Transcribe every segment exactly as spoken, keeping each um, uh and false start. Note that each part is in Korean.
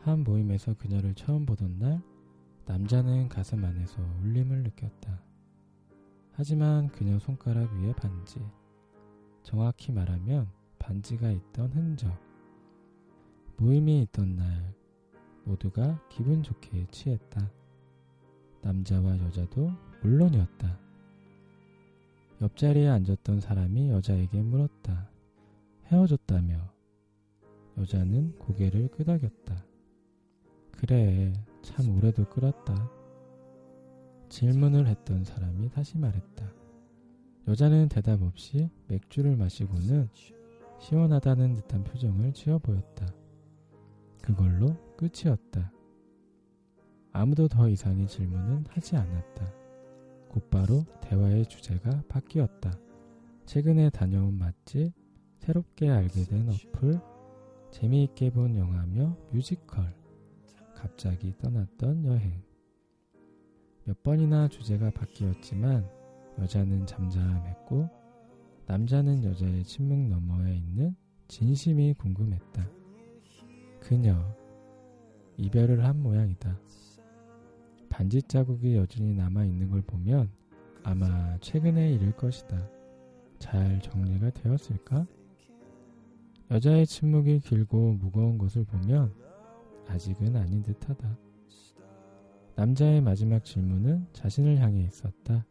한 모임에서 그녀를 처음 보던 날 남자는 가슴 안에서 울림을 느꼈다. 하지만 그녀 손가락 위에 반지, 정확히 말하면 반지가 있던 흔적. 모임이 있던 날 모두가 기분 좋게 취했다. 남자와 여자도 물론이었다. 옆자리에 앉았던 사람이 여자에게 물었다. 헤어졌다며. 여자는 고개를 끄덕였다. 그래, 참 오래도 끌었다. 질문을 했던 사람이 다시 말했다. 여자는 대답 없이 맥주를 마시고는 시원하다는 듯한 표정을 지어 보였다. 그걸로 끝이었다. 아무도 더 이상의 질문은 하지 않았다. 곧바로 대화의 주제가 바뀌었다. 최근에 다녀온 맛집, 새롭게 알게 된 어플, 재미있게 본 영화며 뮤지컬, 갑자기 떠났던 여행. 몇 번이나 주제가 바뀌었지만 여자는 잠잠했고 남자는 여자의 침묵 너머에 있는 진심이 궁금했다. 그녀, 이별을 한 모양이다. 반지 자국이 여전히 남아있는 걸 보면 아마 최근의 일일 것이다. 잘 정리가 되었을까? 여자의 침묵이 길고 무거운 것을 보면 아직은 아닌 듯하다. 남자의 마지막 질문은 자신을 향해 있었다.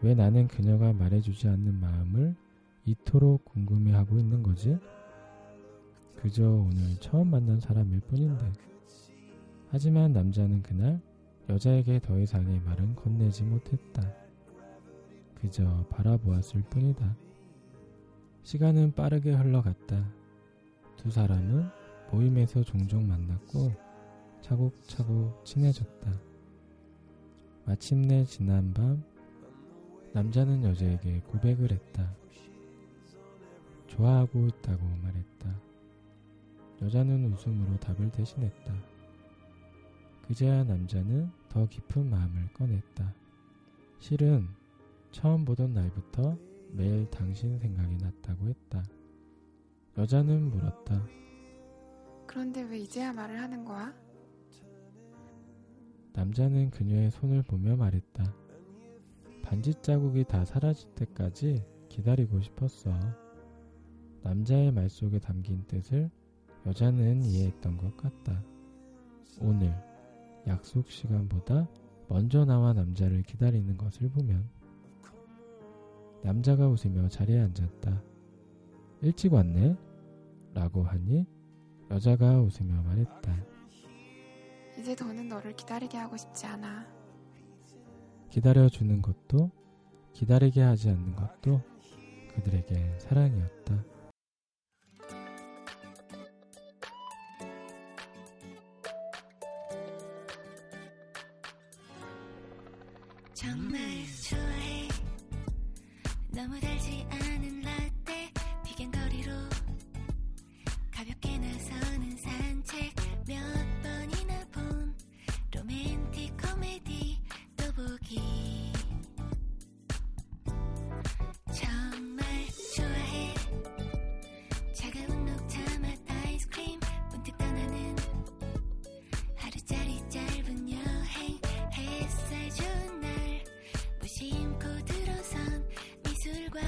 왜 나는 그녀가 말해주지 않는 마음을 이토록 궁금해하고 있는 거지? 그저 오늘 처음 만난 사람일 뿐인데. 하지만 남자는 그날 여자에게 더 이상의 말은 건네지 못했다. 그저 바라보았을 뿐이다. 시간은 빠르게 흘러갔다. 두 사람은 모임에서 종종 만났고 차곡차곡 친해졌다. 마침내 지난 밤 남자는 여자에게 고백을 했다. 좋아하고 있다고 말했다. 여자는 웃음으로 답을 대신했다. 그제야 남자는 더 깊은 마음을 꺼냈다. 실은 처음 보던 날부터 매일 당신 생각이 났다고 했다. 여자는 물었다. 그런데 왜 이제야 말을 하는 거야? 남자는 그녀의 손을 보며 말했다. 반지 자국이 다 사라질 때까지 기다리고 싶었어. 남자의 말 속에 담긴 뜻을 여자는 이해했던 것 같다. 오늘 약속 시간보다 먼저 나와 남자를 기다리는 것을 보면. 남자가 웃으며 자리에 앉았다. 일찍 왔네? 라고 하니 여자가 웃으며 말했다. 이제 더는 너를 기다리게 하고 싶지 않아. 기다려주는 것도 기다리게 하지 않는 것도 그들에게 사랑이었다. 정말 좋아해. 너무 달지 않은 라떼 비겐 거리로 가볍게 나서는 산책. 몇 번이나 본 로맨틱 코미디 또 보기. 정말 좋아해. 차가운 녹차 맛 아이스크림 문득 떠나는 하루짜리 짧은 여행. 햇살 좋은 날 무심코 들어선 미술관.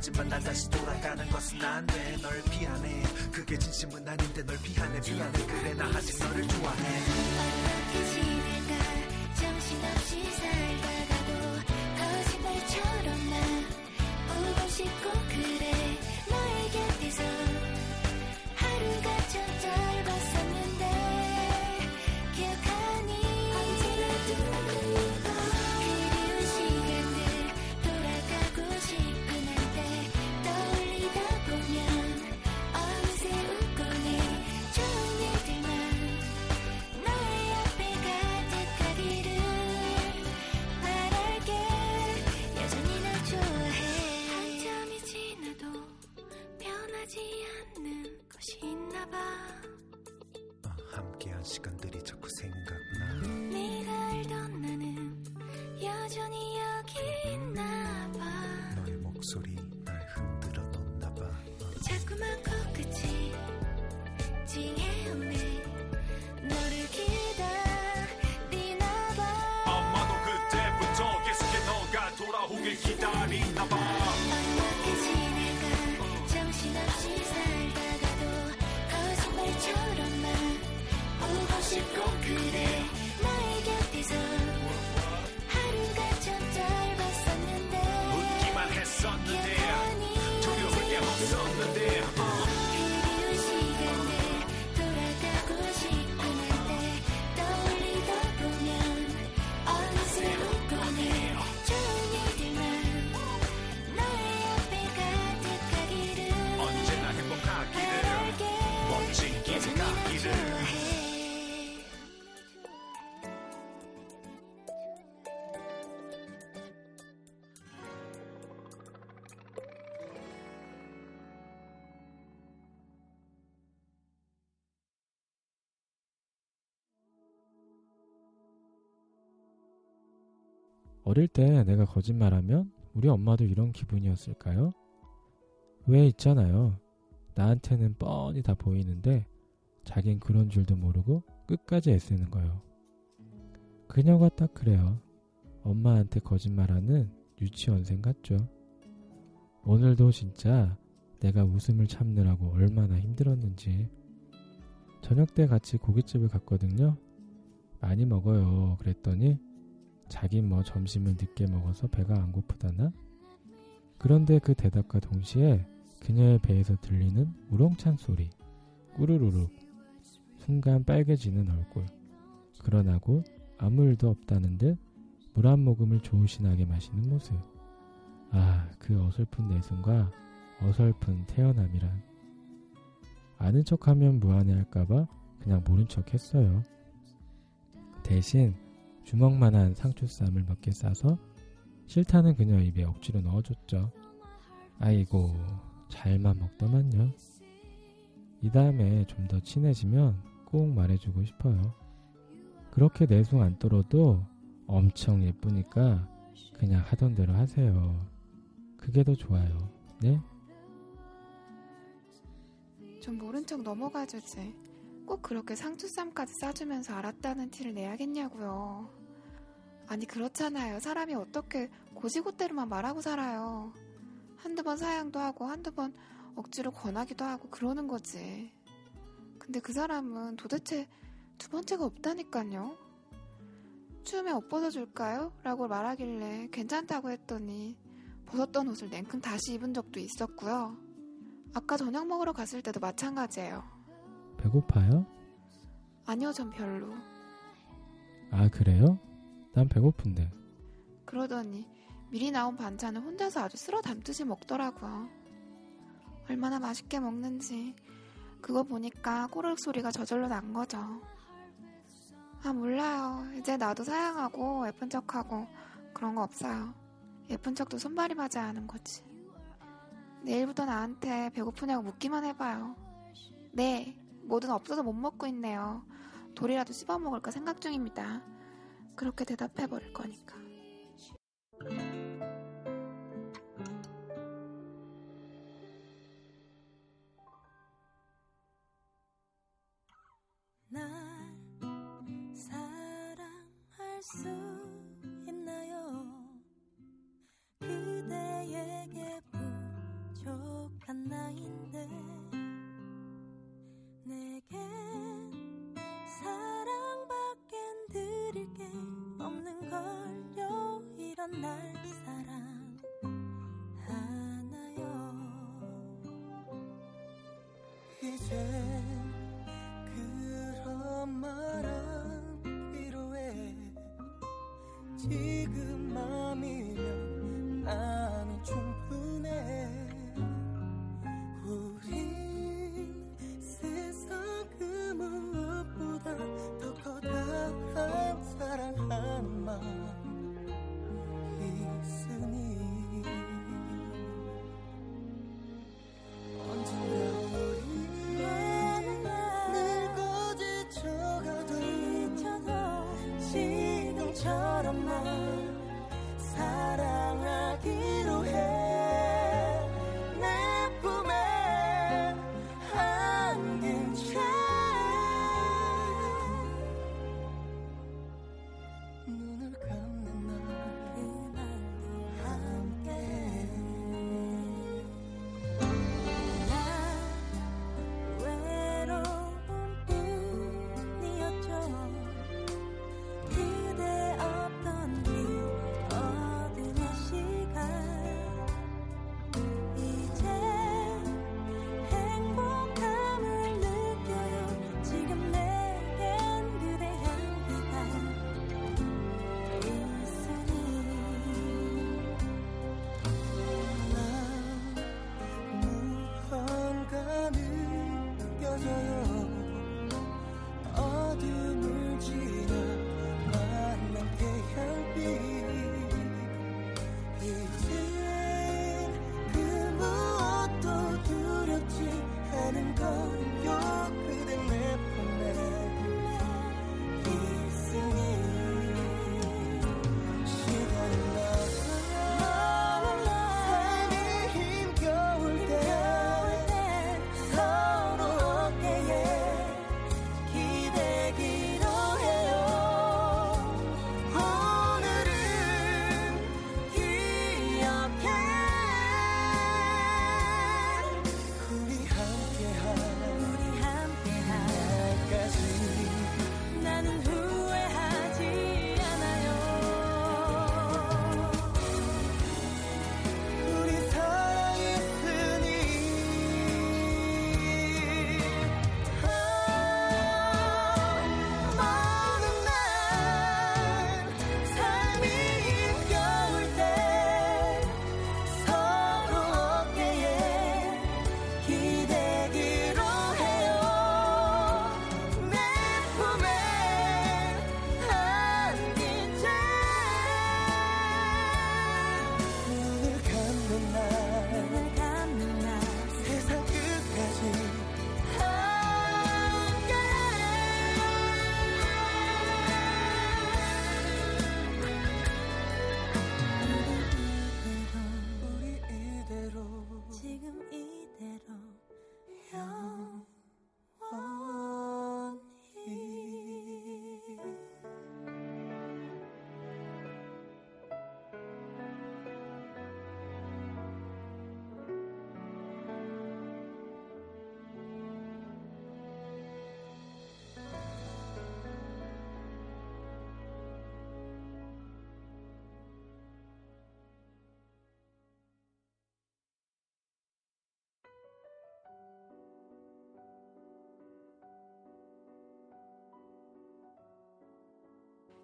하지만 난 다시 돌아가는 것은 안 돼. 널 피하네. 그게 진심은 아닌데 널 피하네. 미안해. 그래 나 아직 너를 좋아해. 어떻게 지내다 정신없이 살다가도 거짓말처럼 나 울고 싶고 그래. 너의 곁에서 하루가 참 짧았었는데 기억하니 언제라도 시간들이 자꾸 생각나. 네가 알던 나는 여전히 여기 있나봐. 너의 목소리 날 흔들어 놓나봐. 어. 자꾸만 코끝이 찡해오네. 너를 기다리나봐. 아마도 그때부터 계속해 너가 돌아오길 기다리나봐. 어떻게 지내가 정신없이 살다가도 거짓말처럼 나 울고 싶고 그래. 너의 곁에서 하루가 참 짧았었는데 웃기만 했었는데 두려울 게 없었는데 어. 어릴 때 내가 거짓말하면 우리 엄마도 이런 기분이었을까요? 왜 있잖아요. 나한테는 뻔히 다 보이는데 자긴 그런 줄도 모르고 끝까지 애쓰는 거예요. 그녀가 딱 그래요. 엄마한테 거짓말하는 유치원생 같죠. 오늘도 진짜 내가 웃음을 참느라고 얼마나 힘들었는지. 저녁 때 같이 고깃집을 갔거든요. 많이 먹어요. 그랬더니 자기 뭐 점심을 늦게 먹어서 배가 안 고프다나? 그런데 그 대답과 동시에 그녀의 배에서 들리는 우렁찬 소리. 꾸르르륵. 순간 빨개지는 얼굴. 그러나고 아무 일도 없다는 듯 물 한 모금을 조신하게 마시는 모습. 아, 그 어설픈 내숭과 어설픈 태연함이란. 아는 척하면 무안해할까봐 그냥 모른 척 했어요. 대신 주먹만한 상추쌈을 몇 개 싸서 싫다는 그녀 입에 억지로 넣어줬죠. 아이고, 잘만 먹더만요. 이 다음에 좀 더 친해지면 꼭 말해주고 싶어요. 그렇게 내숭 안 떨어도 엄청 예쁘니까 그냥 하던 대로 하세요. 그게 더 좋아요. 네? 좀 모른 척 넘어가주지. 꼭 그렇게 상추쌈까지 싸주면서 알았다는 티를 내야겠냐고요. 아니 그렇잖아요. 사람이 어떻게 고지고대로만 말하고 살아요. 한두 번 사양도 하고 한두 번 억지로 권하기도 하고 그러는 거지. 근데 그 사람은 도대체 두 번째가 없다니까요. 추우면 옷 벗어줄까요? 라고 말하길래 괜찮다고 했더니 벗었던 옷을 냉큼 다시 입은 적도 있었고요. 아까 저녁 먹으러 갔을 때도 마찬가지예요. 배고파요? 아니요, 전 별로. 아, 그래요? 난 배고픈데. 그러더니 미리 나온 반찬을 혼자서 아주 쓸어 담듯이 먹더라고요. 얼마나 맛있게 먹는지 그거 보니까 꼬르륵 소리가 저절로 난 거죠. 아 몰라요. 이제 나도 사양하고 예쁜 척하고 그런 거 없어요. 예쁜 척도 손발이 맞아야 하는 거지. 내일부터 나한테 배고프냐고 묻기만 해봐요. 네, 뭐든 없어서 못 먹고 있네요. 돌이라도 씹어먹을까 생각 중입니다. 그렇게 대답해버릴 거니까. 날 사랑할 수 있나요? 그대에게 부 내겐 사랑밖엔 드릴 게 없는 걸요. 이런 날 사랑하나요. 이젠 그런 말 안 필요해. 지금 맘이면 나는 충분해. 우린 세상 그 무엇보다 더 커다란 사랑 하나만 있으니 언젠가 우리 늙어 지쳐가도 지금처럼만 사랑하기로 해.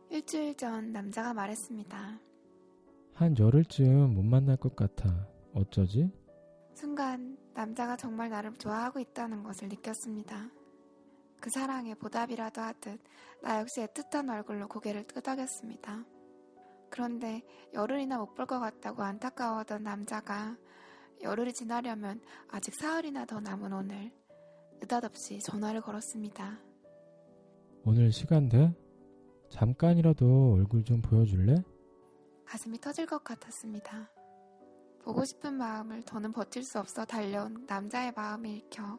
일주일 전 남자가 말했습니다. 한 열흘쯤 못 만날 것 같아. 어쩌지? 순간 남자가 정말 나를 좋아하고 있다는 것을 느꼈습니다. 그 사랑에 보답이라도 하듯 나 역시 애틋한 얼굴로 고개를 끄덕였습니다. 그런데 열흘이나 못 볼 것 같다고 안타까워하던 남자가 열흘이 지나려면 아직 사흘이나 더 남은 오늘 느닷없이 전화를 걸었습니다. 오늘 시간 돼? 잠깐이라도 얼굴 좀 보여줄래? 가슴이 터질 것 같았습니다. 보고 싶은 마음을 더는 버틸 수 없어 달려온 남자의 마음에 읽혀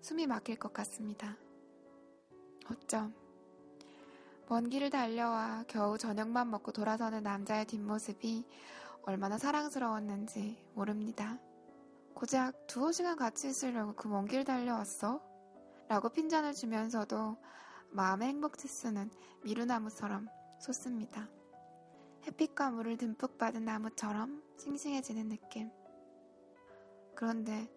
숨이 막힐 것 같습니다. 어쩜 먼 길을 달려와 겨우 저녁만 먹고 돌아서는 남자의 뒷모습이 얼마나 사랑스러웠는지 모릅니다. 고작 두어 시간 같이 있으려고 그 먼 길 달려왔어? 라고 핀잔을 주면서도 마음의 행복지수는 미루나무처럼 솟습니다. 햇빛과 물을 듬뿍 받은 나무처럼 싱싱해지는 느낌. 그런데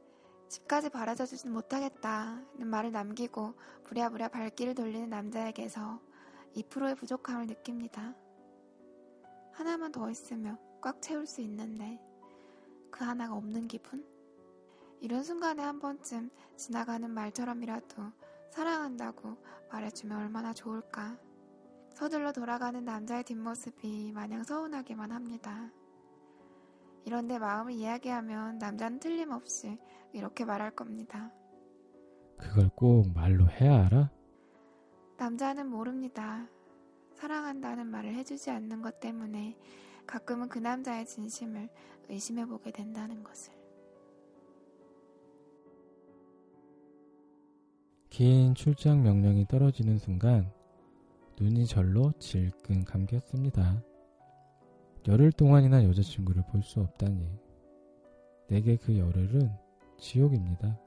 집까지 바라져주진 못하겠다는 말을 남기고 부랴부랴 발길을 돌리는 남자에게서 이 퍼센트의 부족함을 느낍니다. 하나만 더 있으면 꽉 채울 수 있는데 그 하나가 없는 기분? 이런 순간에 한 번쯤 지나가는 말처럼이라도 사랑한다고 말해주면 얼마나 좋을까. 서둘러 돌아가는 남자의 뒷모습이 마냥 서운하기만 합니다. 이런데 마음을 이야기하면 남자는 틀림없이 이렇게 말할 겁니다. 그걸 꼭 말로 해야 알아? 남자는 모릅니다. 사랑한다는 말을 해주지 않는 것 때문에 가끔은 그 남자의 진심을 의심해보게 된다는 것을. 긴 출장 명령이 떨어지는 순간 눈이 절로 질끈 감겼습니다. 열흘 동안이나 여자친구를 볼 수 없다니. 내게 그 열흘은 지옥입니다.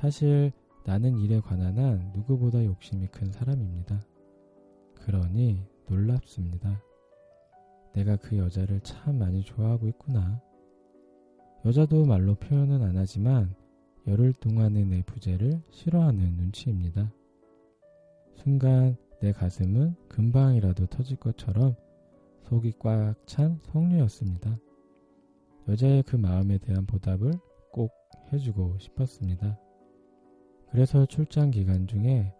사실 나는 일에 관한 한 누구보다 욕심이 큰 사람입니다. 그러니 놀랍습니다. 내가 그 여자를 참 많이 좋아하고 있구나. 여자도 말로 표현은 안 하지만 열흘 동안의 내 부재를 싫어하는 눈치입니다. 순간 내 가슴은 금방이라도 터질 것처럼 속이 꽉 찬 성류였습니다. 여자의 그 마음에 대한 보답을 꼭 해주고 싶었습니다. 그래서 출장 기간 중에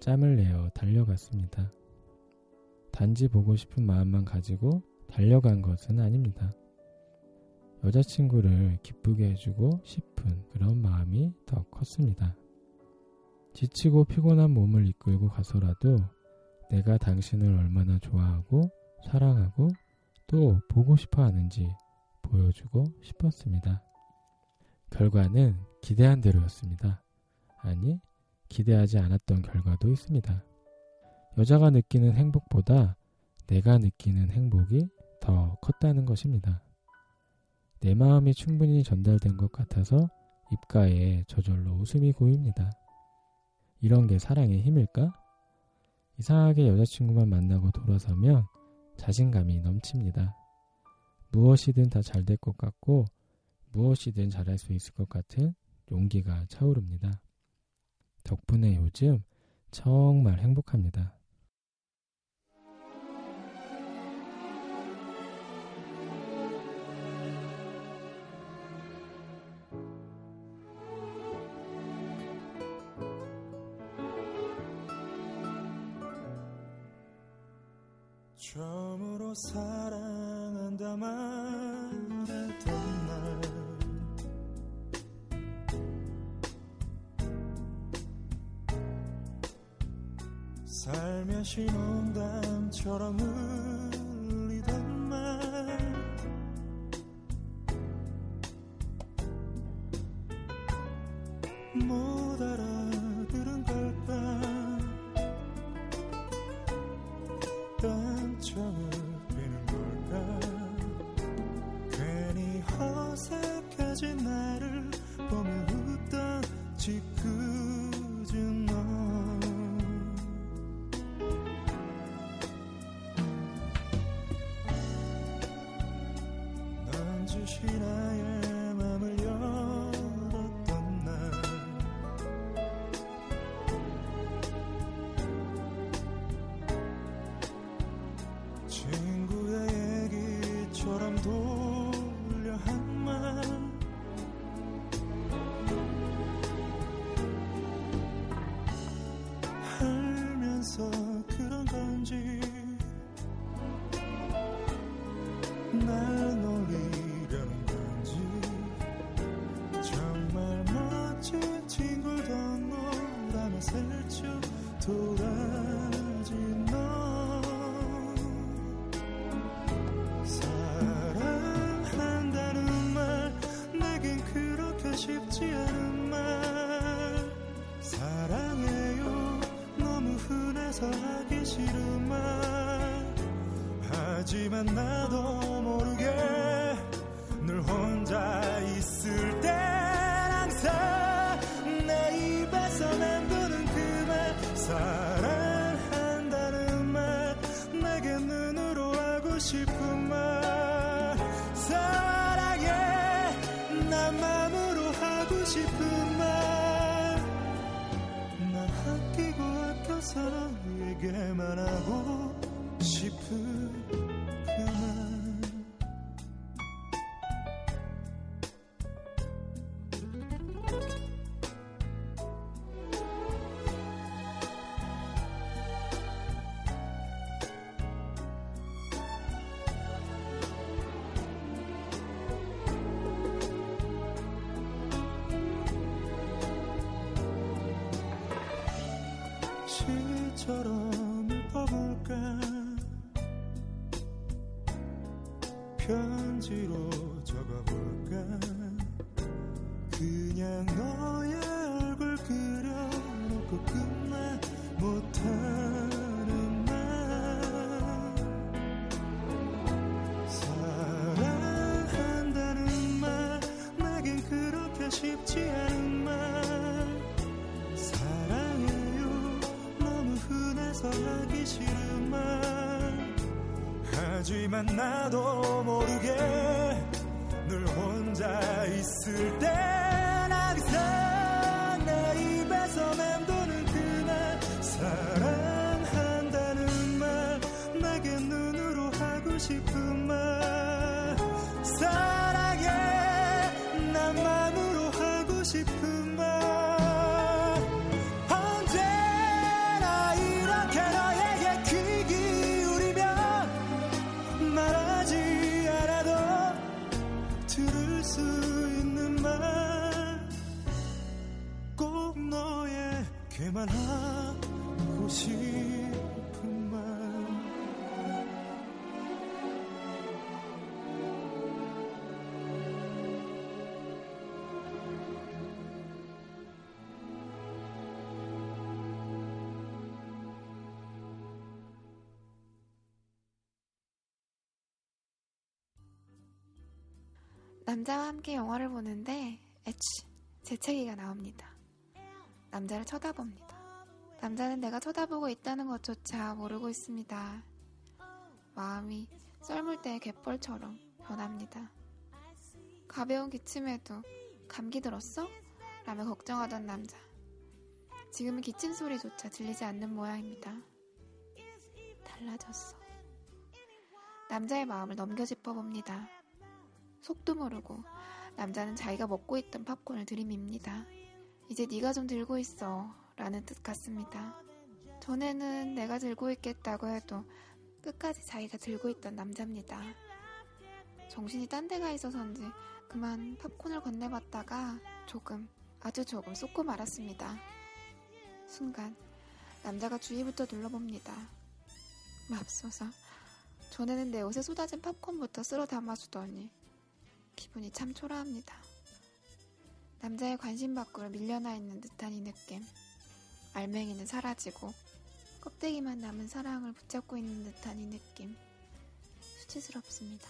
짬을 내어 달려갔습니다. 단지 보고 싶은 마음만 가지고 달려간 것은 아닙니다. 여자친구를 기쁘게 해주고 싶은 그런 마음이 더 컸습니다. 지치고 피곤한 몸을 이끌고 가서라도 내가 당신을 얼마나 좋아하고 사랑하고 또 보고 싶어 하는지 보여주고 싶었습니다. 결과는 기대한 대로였습니다. 아니, 기대하지 않았던 결과도 있습니다. 여자가 느끼는 행복보다 내가 느끼는 행복이 더 컸다는 것입니다. 내 마음이 충분히 전달된 것 같아서 입가에 저절로 웃음이 고입니다. 이런 게 사랑의 힘일까? 이상하게 여자친구만 만나고 돌아서면 자신감이 넘칩니다. 무엇이든 다 잘 될 것 같고 무엇이든 잘할 수 있을 것 같은 용기가 차오릅니다. 덕분에 요즘 정말 행복합니다. 처음으로 사랑한다 말했던 날 삶의 신혼담처럼 울리던 말 못 알아들은 걸까 딴청을 피는 걸까 괜히 어색해진 나를 보며 웃던 짓궂은 너 난지시 나의 맘을 열었던 날 친구의 얘기처럼 돌려 한 말 알면서 그런 건지 날 놀리려는 건지 정말 멋진 친구던 너라면 슬쩍 돌아진 너 사랑한다는 말 내겐 그렇게 쉽지 않은 말 사랑해요 너무 흔해서 하기 싫은 말 하지만 나도 모르게 늘 혼자 있을 때 항상 내 입에서 내 싶은 말 사랑해 나 맘으로 하고 싶은 말 난 아끼고 아껴서 너에게만 하고 싶은 그말 시처럼 읊어볼까 편지로 적어볼까 그냥 너의 얼굴 그려놓고 끝내 못하는 말 사랑한다는 말 내겐 그렇게 쉽지 않은 말 사랑해 하기 싫은 말 하지만 나도 모르게 늘 혼자 있을 땐 항상 내 입에서 맴도는 그 말 사랑한다는 말 내게 눈으로 하고 싶은 말 사랑해 난 마음으로 하고 싶은 말 걔만 하고 싶은 말 남자와 함께 영화를 보는데 에취 재채기가 나옵니다. 남자를 쳐다봅니다. 남자는 내가 쳐다보고 있다는 것조차 모르고 있습니다. 마음이 썰물 때의 갯벌처럼 변합니다. 가벼운 기침에도 감기 들었어? 라며 걱정하던 남자. 지금은 기침 소리조차 들리지 않는 모양입니다. 달라졌어. 남자의 마음을 넘겨 짚어봅니다. 속도 모르고 남자는 자기가 먹고 있던 팝콘을 들이밉니다. 이제 네가 좀 들고 있어 라는 뜻 같습니다. 전에는 내가 들고 있겠다고 해도 끝까지 자기가 들고 있던 남자입니다. 정신이 딴 데가 있어서인지 그만 팝콘을 건네봤다가 조금, 아주 조금 쏟고 말았습니다. 순간 남자가 주위부터 둘러봅니다. 맙소사, 전에는 내 옷에 쏟아진 팝콘부터 쓸어 담아주더니 기분이 참 초라합니다. 남자의 관심 밖으로 밀려나 있는 듯한 이 느낌. 알맹이는 사라지고 껍데기만 남은 사랑을 붙잡고 있는 듯한 이 느낌. 수치스럽습니다.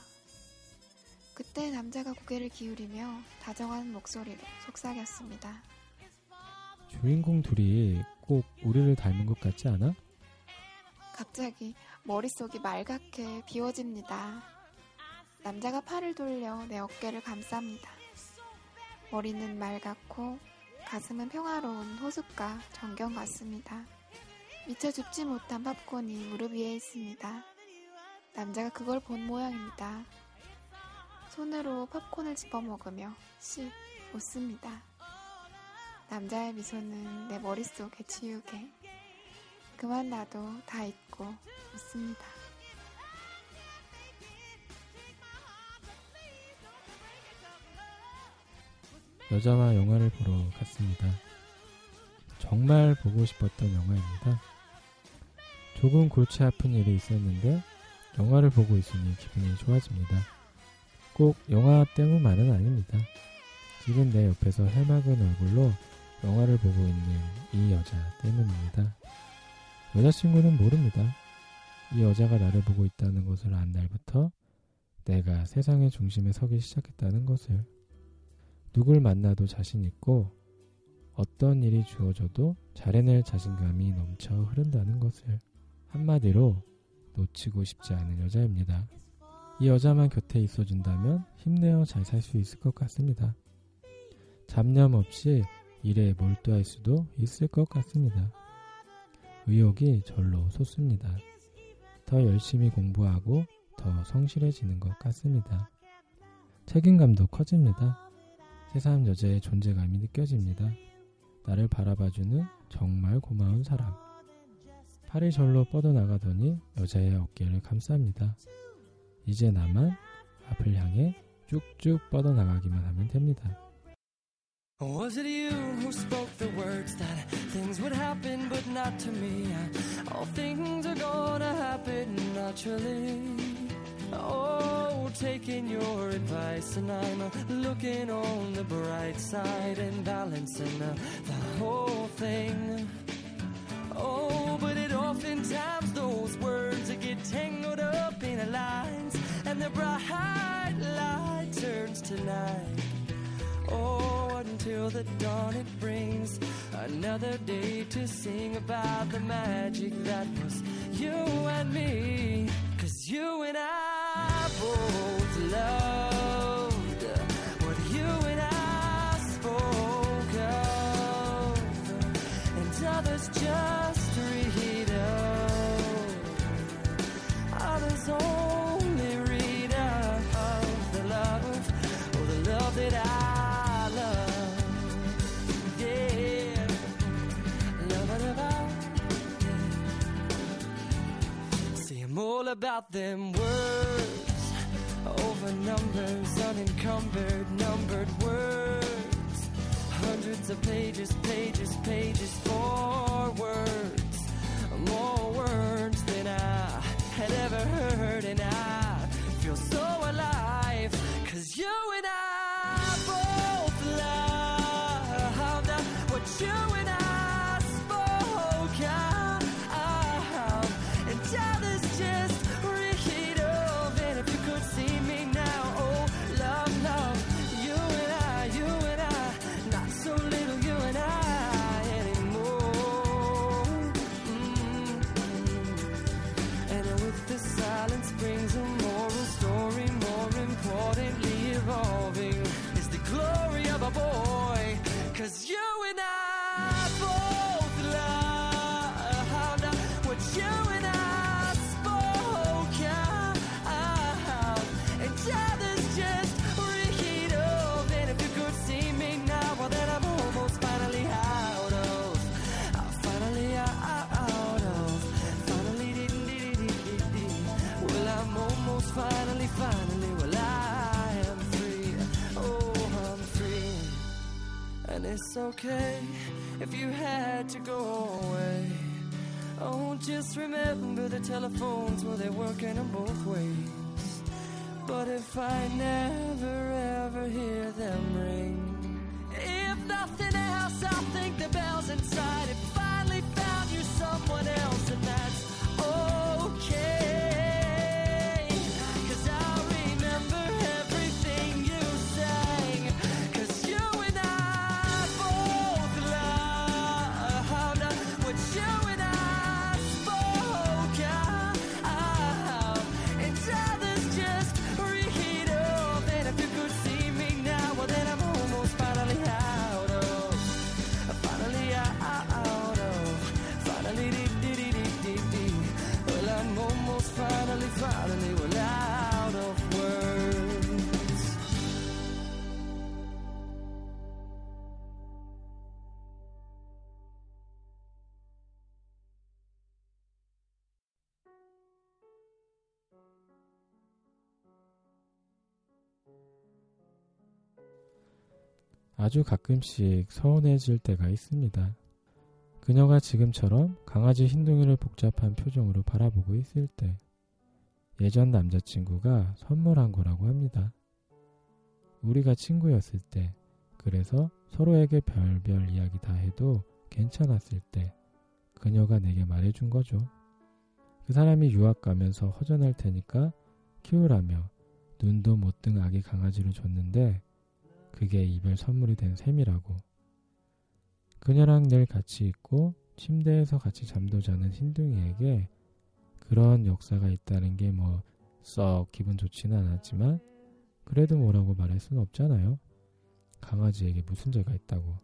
그때 남자가 고개를 기울이며 다정한 목소리로 속삭였습니다. 주인공 둘이 꼭 우리를 닮은 것 같지 않아? 갑자기 머릿속이 말갛게 비워집니다. 남자가 팔을 돌려 내 어깨를 감쌉니다. 머리는 맑았고 가슴은 평화로운 호숫가 전경 같습니다. 미처 줍지 못한 팝콘이 무릎 위에 있습니다. 남자가 그걸 본 모양입니다. 손으로 팝콘을 집어먹으며 씩 웃습니다. 남자의 미소는 내 머릿속에 지우개. 그만 나도 다 잊고 웃습니다. 여자와 영화를 보러 갔습니다. 정말 보고 싶었던 영화입니다. 조금 골치 아픈 일이 있었는데 영화를 보고 있으니 기분이 좋아집니다. 꼭 영화 때문만은 아닙니다. 지금 내 옆에서 해맑은 얼굴로 영화를 보고 있는 이 여자 때문입니다. 여자친구는 모릅니다. 이 여자가 나를 보고 있다는 것을 안 날부터 내가 세상의 중심에 서기 시작했다는 것을 누굴 만나도 자신 있고 어떤 일이 주어져도 잘해낼 자신감이 넘쳐 흐른다는 것을 한마디로 놓치고 싶지 않은 여자입니다. 이 여자만 곁에 있어준다면 힘내어 잘 살 수 있을 것 같습니다. 잡념 없이 일에 몰두할 수도 있을 것 같습니다. 의욕이 절로 솟습니다. 더 열심히 공부하고 더 성실해지는 것 같습니다. 책임감도 커집니다. 새삼 여자의 존재감이 느껴집니다. 나를 바라봐주는 정말 고마운 사람. 팔이 절로 뻗어나가더니 여자의 어깨를 감쌉니다. 이제 나만 앞을 향해 쭉쭉 뻗어나가기만 하면 됩니다. Was it you who spoke the words that things would happen but not to me? All things are gonna happen naturally. Oh, taking your advice and I'm looking on the bright side and balancing the whole thing. Oh, but it oftentimes those words that get tangled up in the lines and the bright light turns to night. Oh, until the dawn it brings another day to sing about the magic that was you and me. 'Cause you and I both loved what you and I spoke of, and others just read of, others only read of the love, oh, the love that I all about them words over numbers, unencumbered numbered words, hundreds of pages, pages, pages for words, more words than I had ever heard, and I feel so alive 'cause you and I both loved what you and I It's okay if you had to go away. Oh, just remember the telephones, well, they're working in both ways. But if I never ever hear them ring, if nothing else, I'll think the bells inside it finally found you someone else, and that's okay. 아주 가끔씩 서운해질 때가 있습니다. 그녀가 지금처럼 강아지 흰둥이를 복잡한 표정으로 바라보고 있을 때, 예전 남자친구가 선물한 거라고 합니다. 우리가 친구였을 때, 그래서 서로에게 별별 이야기 다 해도 괜찮았을 때, 그녀가 내게 말해준 거죠. 그 사람이 유학 가면서 허전할 테니까 키우라며 눈도 못 뜬 아기 강아지를 줬는데 그게 이별 선물이 된 셈이라고. 그녀랑 늘 같이 있고 침대에서 같이 잠도 자는 흰둥이에게 그런 역사가 있다는 게 뭐 썩 기분 좋지는 않았지만 그래도 뭐라고 말할 수는 없잖아요. 강아지에게 무슨 죄가 있다고.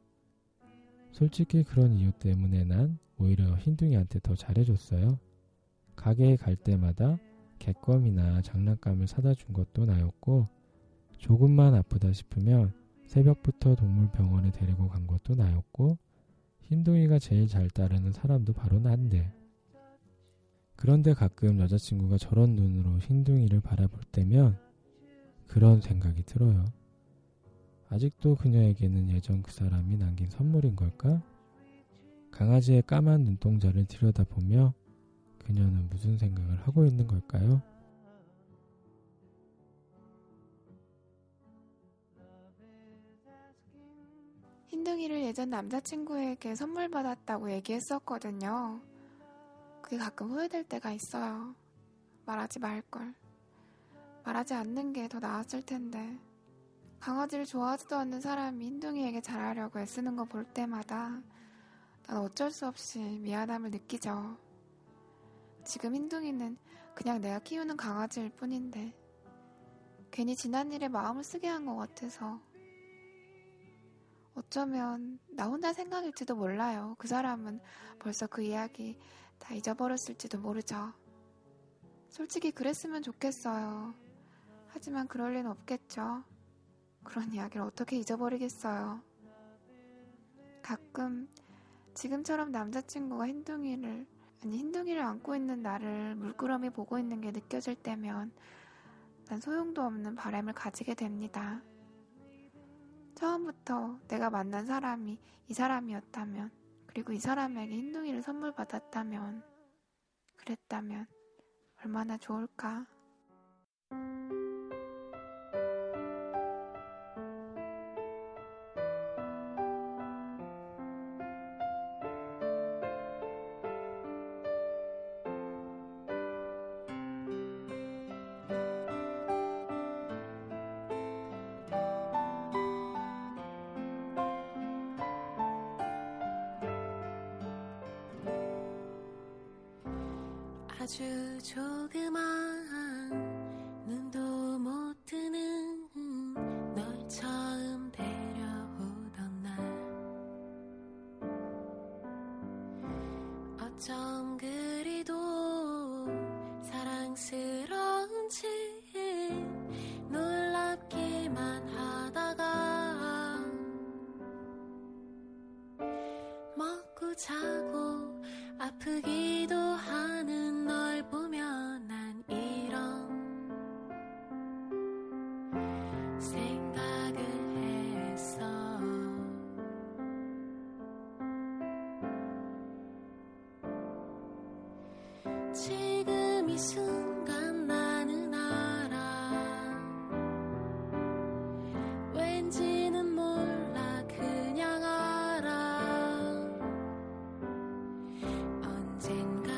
솔직히 그런 이유 때문에 난 오히려 흰둥이한테 더 잘해줬어요. 가게에 갈 때마다 객검이나 장난감을 사다 준 것도 나였고, 조금만 아프다 싶으면 새벽부터 동물병원에 데리고 간 것도 나였고, 흰둥이가 제일 잘 따르는 사람도 바로 난데. 그런데 가끔 여자친구가 저런 눈으로 흰둥이를 바라볼 때면 그런 생각이 들어요. 아직도 그녀에게는 예전 그 사람이 남긴 선물인 걸까? 강아지의 까만 눈동자를 들여다보며 그녀는 무슨 생각을 하고 있는 걸까요? 흰둥이를 예전 남자친구에게 선물 받았다고 얘기했었거든요. 그게 가끔 후회될 때가 있어요. 말하지 말걸. 말하지 않는 게 더 나았을 텐데. 강아지를 좋아하지도 않는 사람이 흰둥이에게 잘하려고 애쓰는 거 볼 때마다 난 어쩔 수 없이 미안함을 느끼죠. 지금 흰둥이는 그냥 내가 키우는 강아지일 뿐인데 괜히 지난 일에 마음을 쓰게 한 것 같아서. 어쩌면 나 혼자 생각일지도 몰라요. 그 사람은 벌써 그 이야기 다 잊어버렸을지도 모르죠. 솔직히 그랬으면 좋겠어요. 하지만 그럴 리는 없겠죠. 그런 이야기를 어떻게 잊어버리겠어요. 가끔 지금처럼 남자친구가 흰둥이를 아니 흰둥이를 안고 있는 나를 물끄러미 보고 있는 게 느껴질 때면 난 소용도 없는 바람을 가지게 됩니다. 처음부터 내가 만난 사람이 이 사람이었다면, 그리고 이 사람에게 흰둥이를 선물 받았다면, 그랬다면 얼마나 좋을까? 아주 조그만 눈도 못 뜨는 널 처음 데려오던 날 어쩜 그리도 사랑스러운지 놀랍기만 하다가 먹고 자고 아프기도 하는 널 보면 난 이런 생각을 했어. 지금 이 순간 나는 알아. 왠지는 몰라 그냥 알아. 언젠가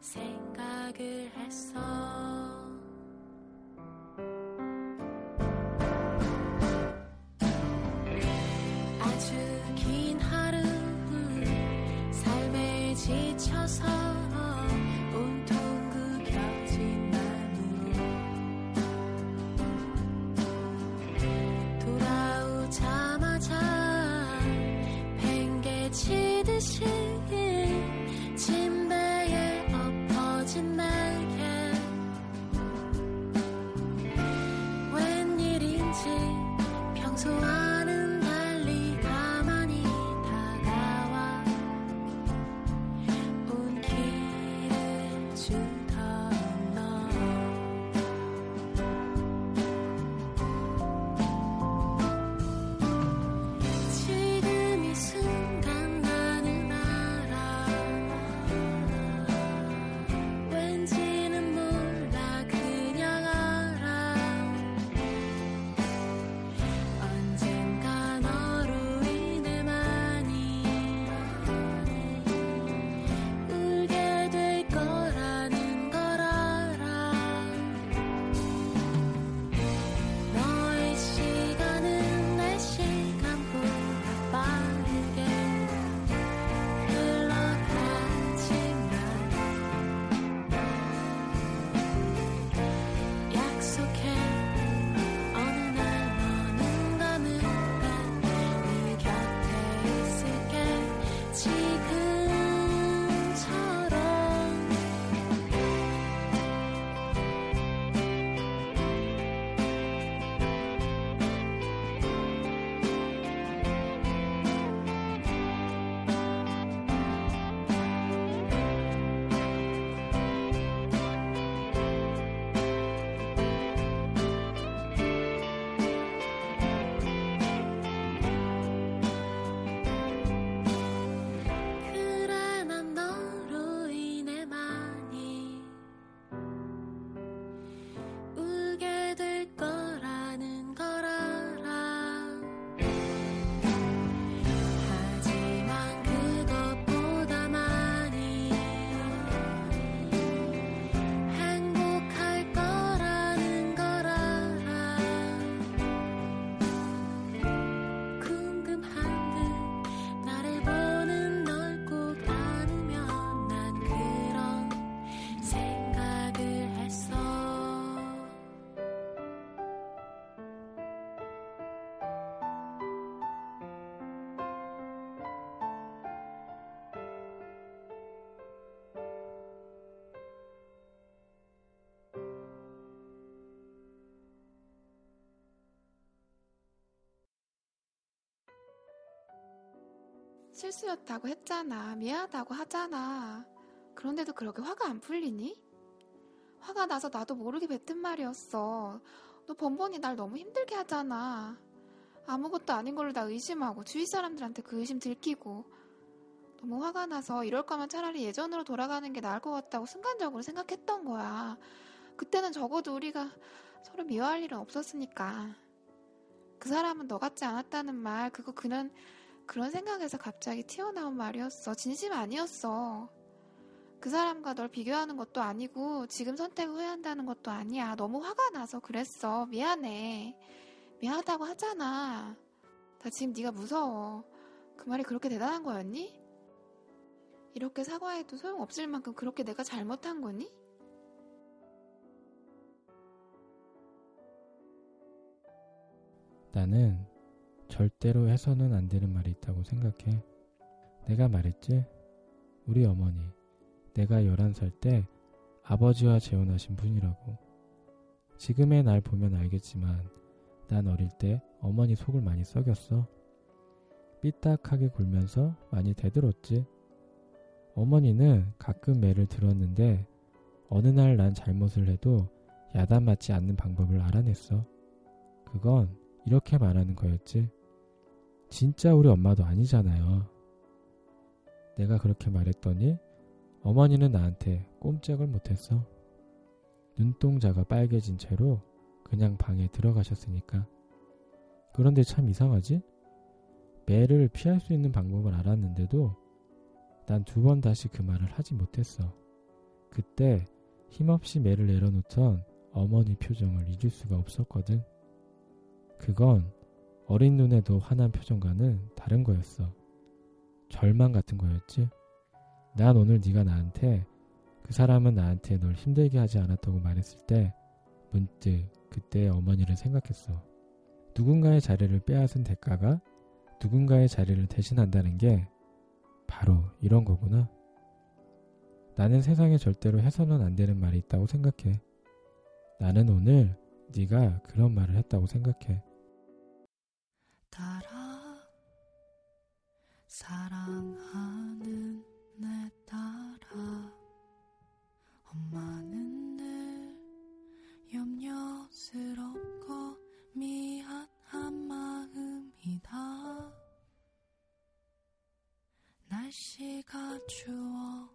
지금 이 순간 나는 아 실수였다고 했잖아. 미안하다고 하잖아. 그런데도 그렇게 화가 안 풀리니? 화가 나서 나도 모르게 뱉은 말이었어. 너 번번이 날 너무 힘들게 하잖아. 아무것도 아닌 걸로 나 의심하고 주위 사람들한테 그 의심 들키고 너무 화가 나서 이럴 거면 차라리 예전으로 돌아가는 게 나을 것 같다고 순간적으로 생각했던 거야. 그때는 적어도 우리가 서로 미워할 일은 없었으니까. 그 사람은 너 같지 않았다는 말, 그거 그냥 그런 생각에서 갑자기 튀어나온 말이었어. 진심 아니었어. 그 사람과 널 비교하는 것도 아니고 지금 선택을 후회한다는 것도 아니야. 너무 화가 나서 그랬어. 미안해. 미안하다고 하잖아. 나 지금 네가 무서워. 그 말이 그렇게 대단한 거였니? 이렇게 사과해도 소용없을 만큼 그렇게 내가 잘못한 거니? 나는 절대로 해서는 안 되는 말이 있다고 생각해. 내가 말했지? 우리 어머니, 내가 열한 살 때 아버지와 재혼하신 분이라고. 지금의 날 보면 알겠지만 난 어릴 때 어머니 속을 많이 썩였어. 삐딱하게 굴면서 많이 대들었지. 어머니는 가끔 매를 들었는데 어느 날 난 잘못을 해도 야단맞지 않는 방법을 알아냈어. 그건 이렇게 말하는 거였지. 진짜 우리 엄마도 아니잖아요. 내가 그렇게 말했더니 어머니는 나한테 꼼짝을 못했어. 눈동자가 빨개진 채로 그냥 방에 들어가셨으니까. 그런데 참 이상하지? 매를 피할 수 있는 방법을 알았는데도 난 두 번 다시 그 말을 하지 못했어. 그때 힘없이 매를 내려놓던 어머니 표정을 잊을 수가 없었거든. 그건 어린 눈에도 환한 표정과는 다른 거였어. 절망 같은 거였지. 난 오늘 네가 나한테 그 사람은 나한테 널 힘들게 하지 않았다고 말했을 때 문득 그때의 어머니를 생각했어. 누군가의 자리를 빼앗은 대가가 누군가의 자리를 대신한다는 게 바로 이런 거구나. 나는 세상에 절대로 해서는 안 되는 말이 있다고 생각해. 나는 오늘 네가 그런 말을 했다고 생각해. 딸아, 사랑하는 내 딸아, 엄마는 늘 염려스럽고 미안한 마음이다. 날씨가 추워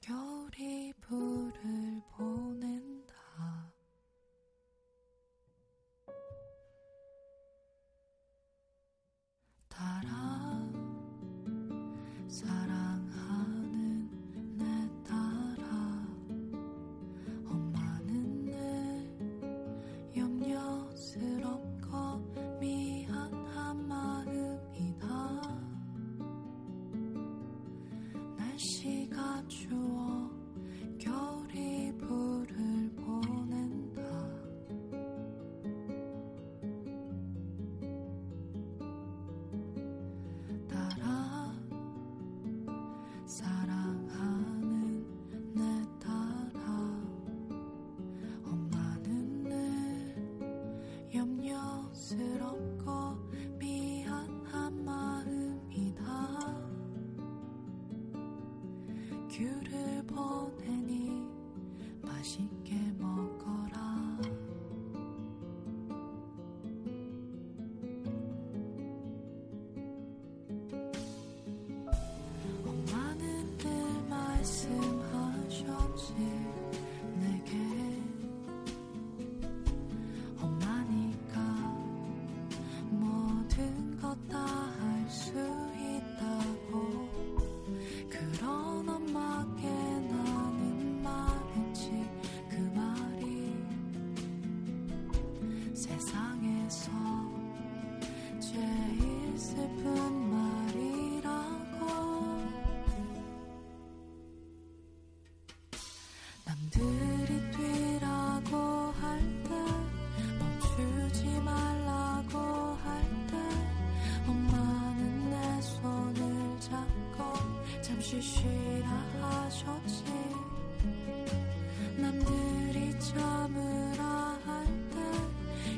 겨울이 불을 보낸다. 딸아, 사랑하는 내 딸아, 엄마는 늘 염려스럽고 미안한 마음이다. 날씨가 추워 겨울이 불을 보낸다. 사랑하는 내 딸아, 엄마는 늘 염려스럽고 미안한 마음이다. 귤을 보내니 맛있게 먹어라.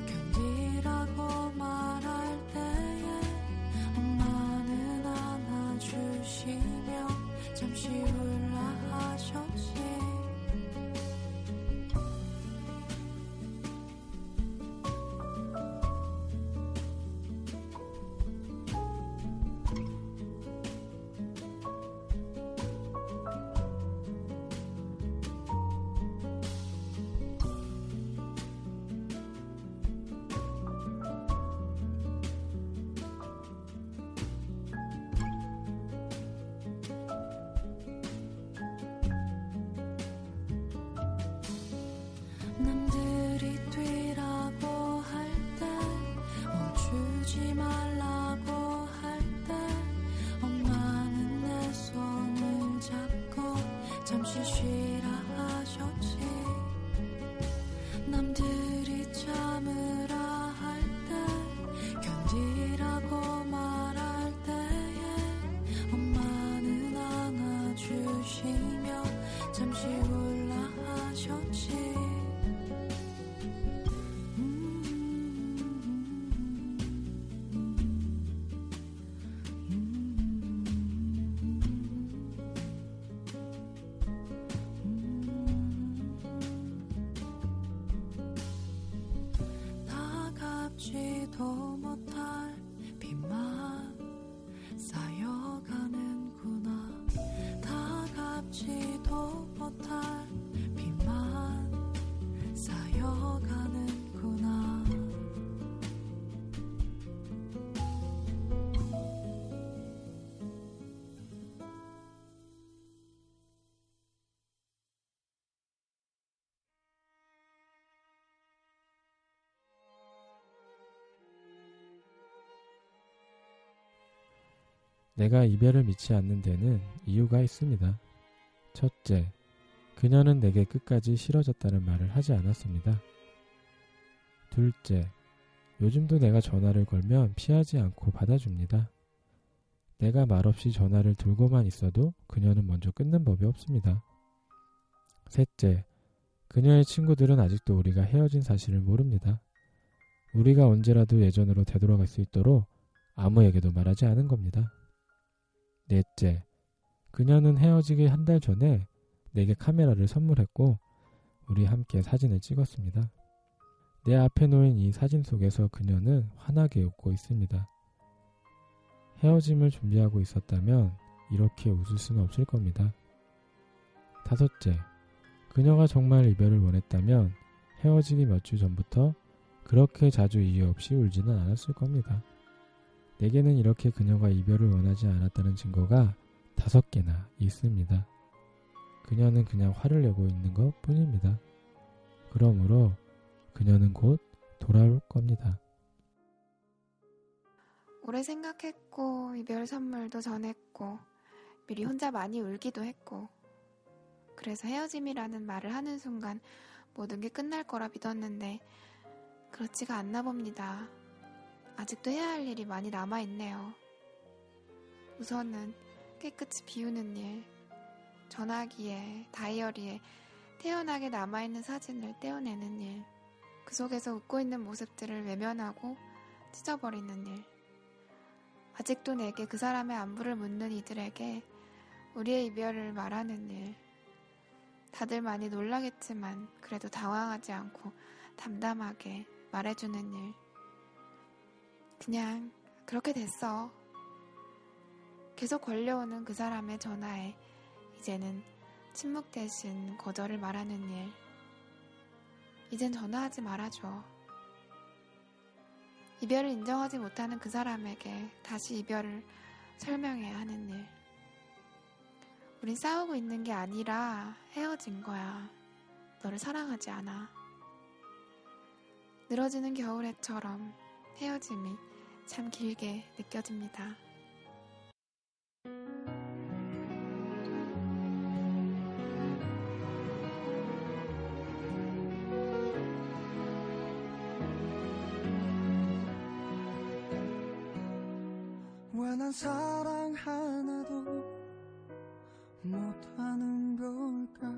견디라고 말할 때에 엄마는 안아줘. 내가 이별을 믿지 않는 데는 이유가 있습니다. 첫째, 그녀는 내게 끝까지 싫어졌다는 말을 하지 않았습니다. 둘째, 요즘도 내가 전화를 걸면 피하지 않고 받아줍니다. 내가 말없이 전화를 들고만 있어도 그녀는 먼저 끊는 법이 없습니다. 셋째, 그녀의 친구들은 아직도 우리가 헤어진 사실을 모릅니다. 우리가 언제라도 예전으로 되돌아갈 수 있도록 아무에게도 말하지 않은 겁니다. 넷째, 그녀는 헤어지기 한 달 전에 내게 카메라를 선물했고 우리 함께 사진을 찍었습니다. 내 앞에 놓인 이 사진 속에서 그녀는 환하게 웃고 있습니다. 헤어짐을 준비하고 있었다면 이렇게 웃을 수는 없을 겁니다. 다섯째, 그녀가 정말 이별을 원했다면 헤어지기 몇 주 전부터 그렇게 자주 이유 없이 울지는 않았을 겁니다. 내게는 이렇게 그녀가 이별을 원하지 않았다는 증거가 다섯 개나 있습니다. 그녀는 그냥 화를 내고 있는 것 뿐입니다. 그러므로 그녀는 곧 돌아올 겁니다. 오래 생각했고 이별 선물도 전했고 미리 혼자 많이 울기도 했고 그래서 헤어짐이라는 말을 하는 순간 모든 게 끝날 거라 믿었는데 그렇지가 않나 봅니다. 아직도 해야 할 일이 많이 남아있네요. 우선은 깨끗이 비우는 일, 전화기에, 다이어리에 태연하게 남아있는 사진을 떼어내는 일, 그 속에서 웃고 있는 모습들을 외면하고 찢어버리는 일, 아직도 내게 그 사람의 안부를 묻는 이들에게 우리의 이별을 말하는 일, 다들 많이 놀라겠지만 그래도 당황하지 않고 담담하게 말해주는 일. 그냥 그렇게 됐어. 계속 걸려오는 그 사람의 전화에 이제는 침묵 대신 거절을 말하는 일. 이젠 전화하지 말아줘. 이별을 인정하지 못하는 그 사람에게 다시 이별을 설명해야 하는 일. 우린 싸우고 있는 게 아니라 헤어진 거야. 너를 사랑하지 않아. 늘어지는 겨울해처럼 헤어짐이 참 길게 느껴집니다. 왜 난 사랑 하나도 못하는 걸까?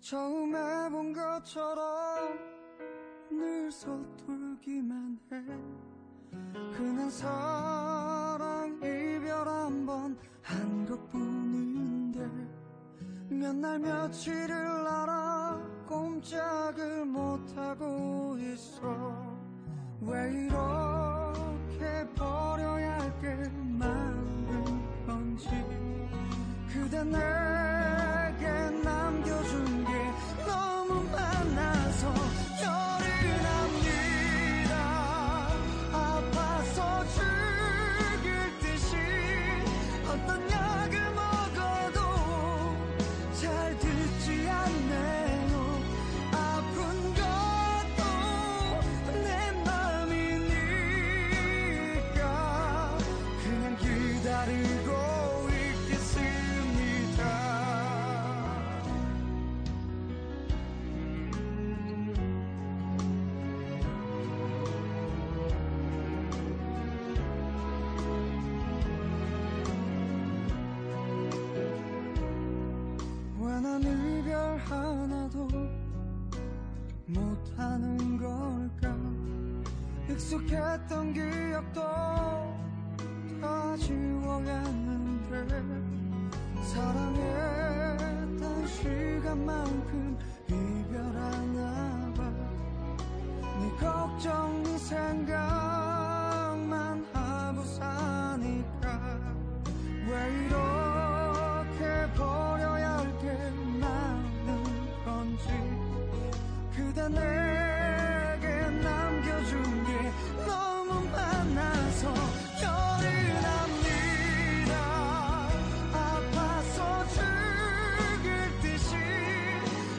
처음 해본 것처럼 늘 서툴기만 해. 그냥 사랑 이별 한번 한 것뿐인데 몇 날 며칠을 알아 꼼짝을 못하고 있어. 왜 이렇게 버려야 할 게 많은 건지 그대 내게 남겨준 게 너무 많아서 못하는 걸까? 익숙했던 기억도 다 지워야 하는데 사랑했던 시간만큼 이별하나 봐. 네 걱정 네 생각만 하고 사니까 왜 이렇게 버려야 할 게 많은 건지 그대 내게 남겨준 게 너무 많아서 열이 납니다. 아파서 죽을 듯이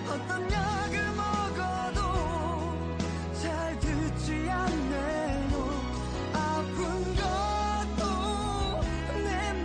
어떤 약을 먹어도 잘 듣지 않네요. 아픈 것도 내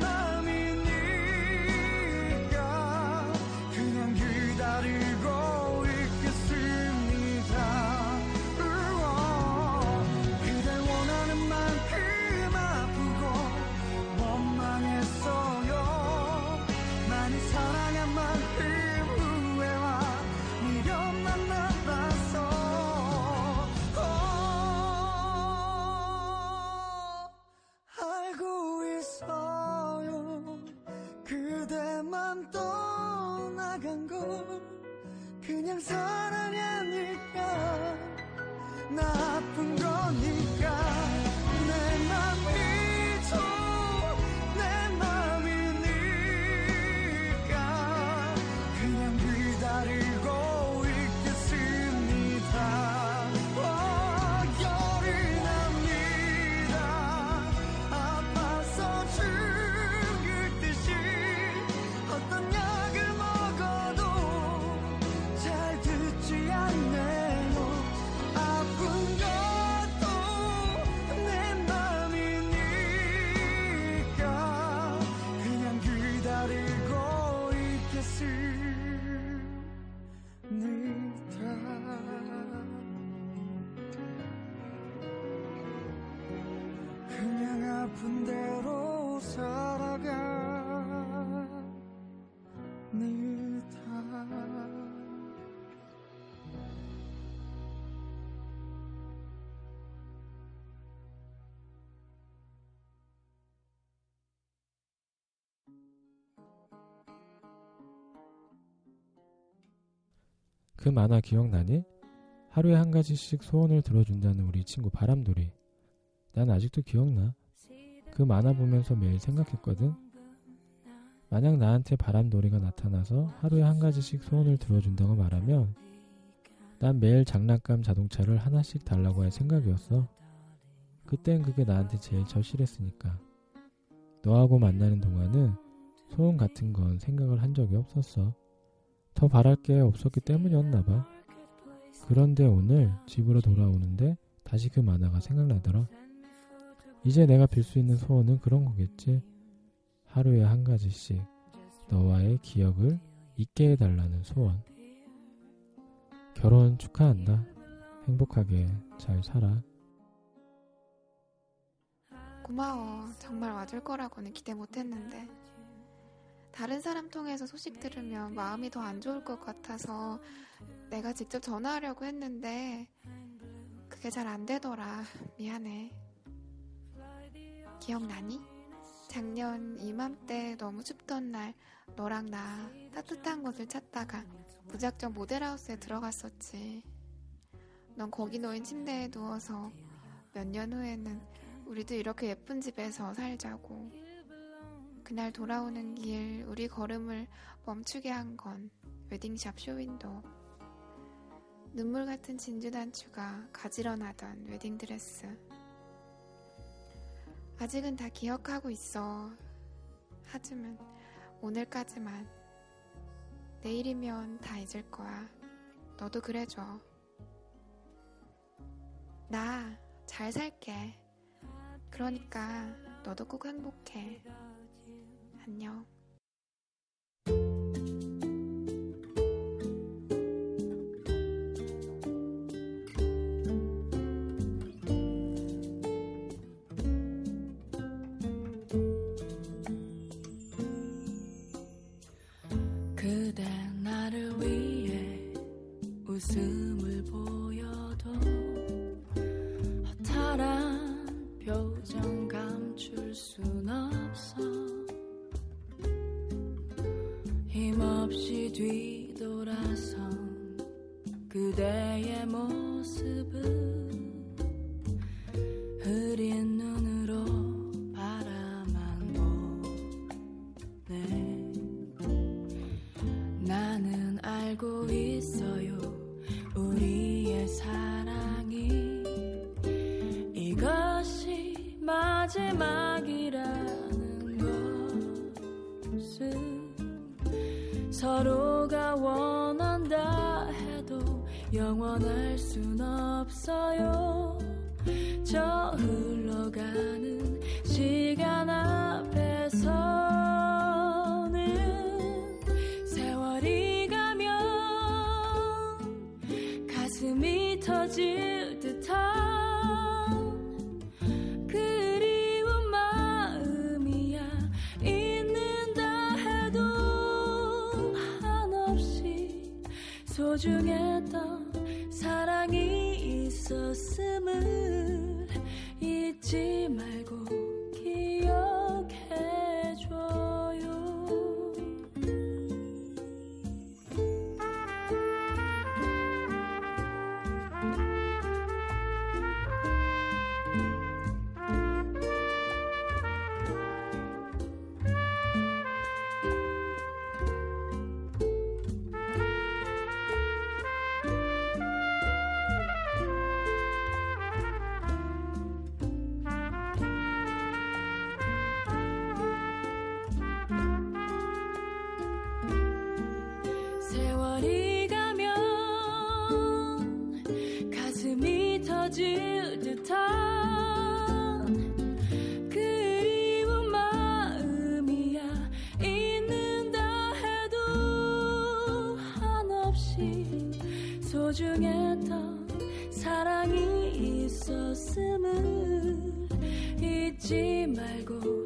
그 만화 기억나니? 하루에 한 가지씩 소원을 들어준다는 우리 친구 바람돌이. 난 아직도 기억나. 그 만화 보면서 매일 생각했거든. 만약 나한테 바람돌이가 나타나서 하루에 한 가지씩 소원을 들어준다고 말하면 난 매일 장난감 자동차를 하나씩 달라고 할 생각이었어. 그땐 그게 나한테 제일 절실했으니까. 너하고 만나는 동안은 소원 같은 건 생각을 한 적이 없었어. 더 바랄 게 없었기 때문이었나 봐. 그런데 오늘 집으로 돌아오는데 다시 그 만화가 생각나더라. 이제 내가 빌 수 있는 소원은 그런 거겠지. 하루에 한 가지씩 너와의 기억을 잊게 해달라는 소원. 결혼 축하한다. 행복하게 잘 살아. 고마워. 정말 와줄 거라고는 기대 못했는데. 다른 사람 통해서 소식 들으면 마음이 더 안 좋을 것 같아서 내가 직접 전화하려고 했는데 그게 잘 안 되더라. 미안해. 기억나니? 작년 이맘때 너무 춥던 날 너랑 나 따뜻한 곳을 찾다가 무작정 모델하우스에 들어갔었지. 넌 거기 놓인 침대에 누워서 몇 년 후에는 우리도 이렇게 예쁜 집에서 살자고. 그날 돌아오는 길 우리 걸음을 멈추게 한 건 웨딩샵 쇼윈도. 눈물 같은 진주 단추가 가지런하던 웨딩드레스. 아직은 다 기억하고 있어. 하지만 오늘까지만. 내일이면 다 잊을 거야. 너도 그래줘. 나 잘 살게. 그러니까 너도 꼭 행복해. 안녕. 웃음을 보여도 허탈한 표정 감출 순 없어. 힘없이 뒤돌아선 그대의 모습은 흐린 눈으로 바라만 보네. 나는 알고 있어요. 우리의 사랑이 이것이 마지막이라는 것은 서로가 원한다 해도 영원할 순 없어요. 저 흘러가는 시간 앞에서 숨이 터질 듯한 그리운 마음이야. 있는다 해도 한없이 소중했던 사랑이 있었음을 잊지 말고 기억해줘요. 소중했던 사랑이 있었음을 잊지 말고